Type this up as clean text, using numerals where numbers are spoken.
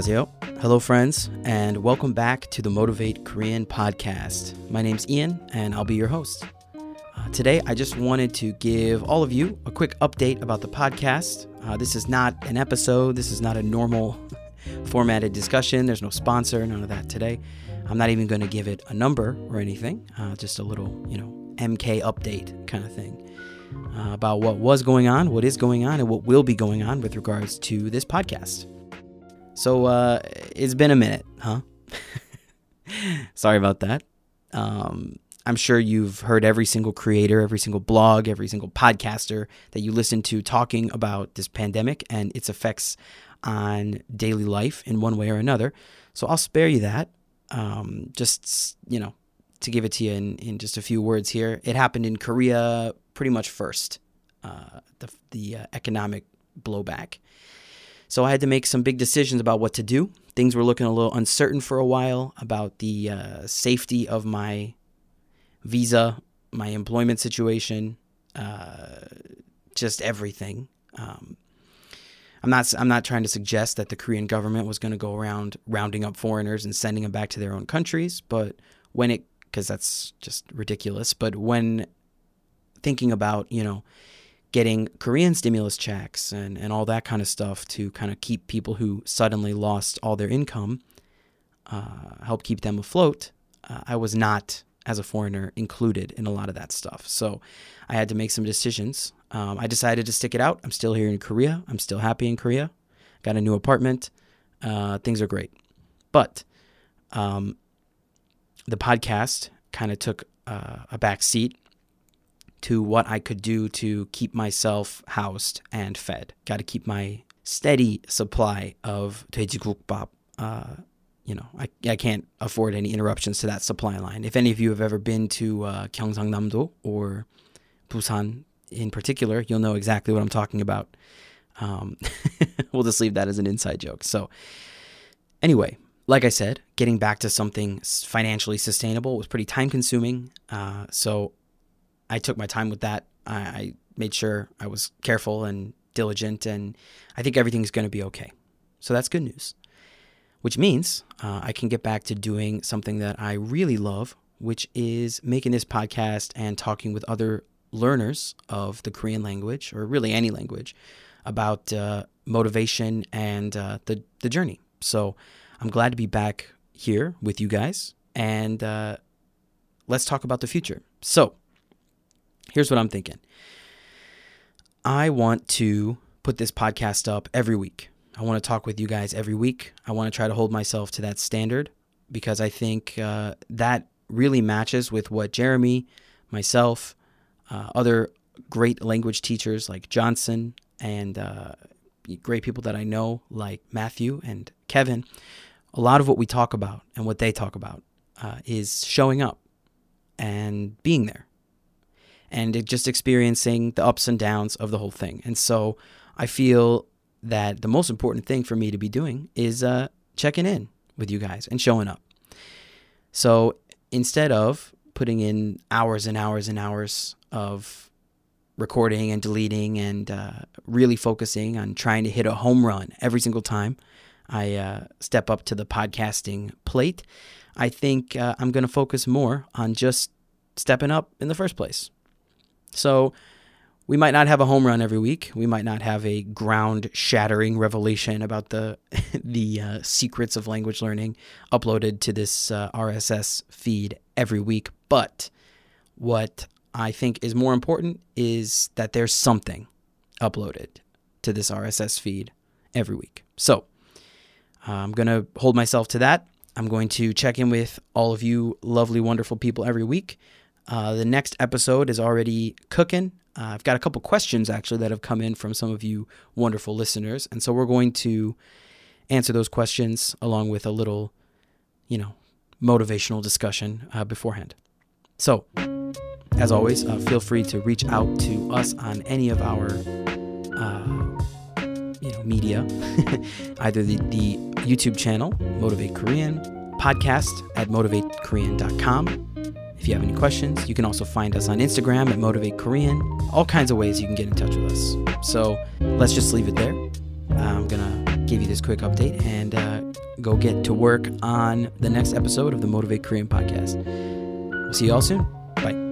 안녕하세요. Hello friends, and welcome back to the Motivate Korean podcast. My name's Ian, and I'll be your host. Today, I just wanted to give all of you a quick update about the podcast. This is not an episode. This is not a normal formatted discussion. There's no sponsor, none of that today. I'm not even going to give it a number or anything. Just a little, MK update kind of thing. About what was going on, what is going on, and what will be going on with regards to this podcast. So it's been a minute, huh? Sorry about that. I'm sure you've heard every single creator, every single blog, every single podcaster that you listen to talking about this pandemic and its effects on daily life in one way or another. So I'll spare you that. Just to give it to you in just a few words here. It happened in Korea pretty much first, the economic blowback. So I had to make some big decisions about what to do. Things were looking a little uncertain for a while about the safety of my visa, my employment situation, just everything. I'm not trying to suggest that the Korean government was going to go around rounding up foreigners and sending them back to their own countries, but because that's just ridiculous. But when thinking about, getting Korean stimulus checks and all that kind of stuff to kind of keep people who suddenly lost all their income, help keep them afloat, I was not, as a foreigner, included in a lot of that stuff. So I had to make some decisions. I decided to stick it out. I'm still here in Korea. I'm still happy in Korea. Got a new apartment. Things are great. But the podcast kind of took a back seat to what I could do to keep myself housed and fed. Got to keep my steady supply of 돼지국밥. I can't afford any interruptions to that supply line. If any of you have ever been to Gyeongsangnam-do or Busan in particular, you'll know exactly what I'm talking about. We'll just leave that as an inside joke. So anyway, like I said, getting back to something financially sustainable was pretty time-consuming. So I took my time with that. I made sure I was careful and diligent, and I think everything's going to be okay. So that's good news, which means I can get back to doing something that I really love, which is making this podcast and talking with other learners of the Korean language, or really any language, about motivation and the journey. So I'm glad to be back here with you guys, and let's talk about the future. So here's what I'm thinking. I want to put this podcast up every week. I want to talk with you guys every week. I want to try to hold myself to that standard, because I think that really matches with what Jeremy, myself, other great language teachers like Johnson, and great people that I know like Matthew and Kevin, a lot of what we talk about and what they talk about is showing up and being there, and just experiencing the ups and downs of the whole thing. And so I feel that the most important thing for me to be doing is checking in with you guys and showing up. So instead of putting in hours and hours and hours of recording and deleting and really focusing on trying to hit a home run every single time I step up to the podcasting plate, I think I'm going to focus more on just stepping up in the first place. So we might not have a home run every week. We might not have a ground-shattering revelation about the secrets of language learning uploaded to this RSS feed every week. But what I think is more important is that there's something uploaded to this RSS feed every week. So I'm going to hold myself to that. I'm going to check in with all of you lovely, wonderful people every week. The next episode is already cooking. I've got a couple questions, actually, that have come in from some of you wonderful listeners. And so we're going to answer those questions along with a little, motivational discussion beforehand. So, as always, feel free to reach out to us on any of our media, either the YouTube channel, Motivate Korean, podcast at motivatekorean.com. If you have any questions, you can also find us on Instagram at Motivate Korean. All kinds of ways you can get in touch with us. So let's just leave it there. I'm going to give you this quick update and go get to work on the next episode of the Motivate Korean podcast. We'll see you all soon. Bye.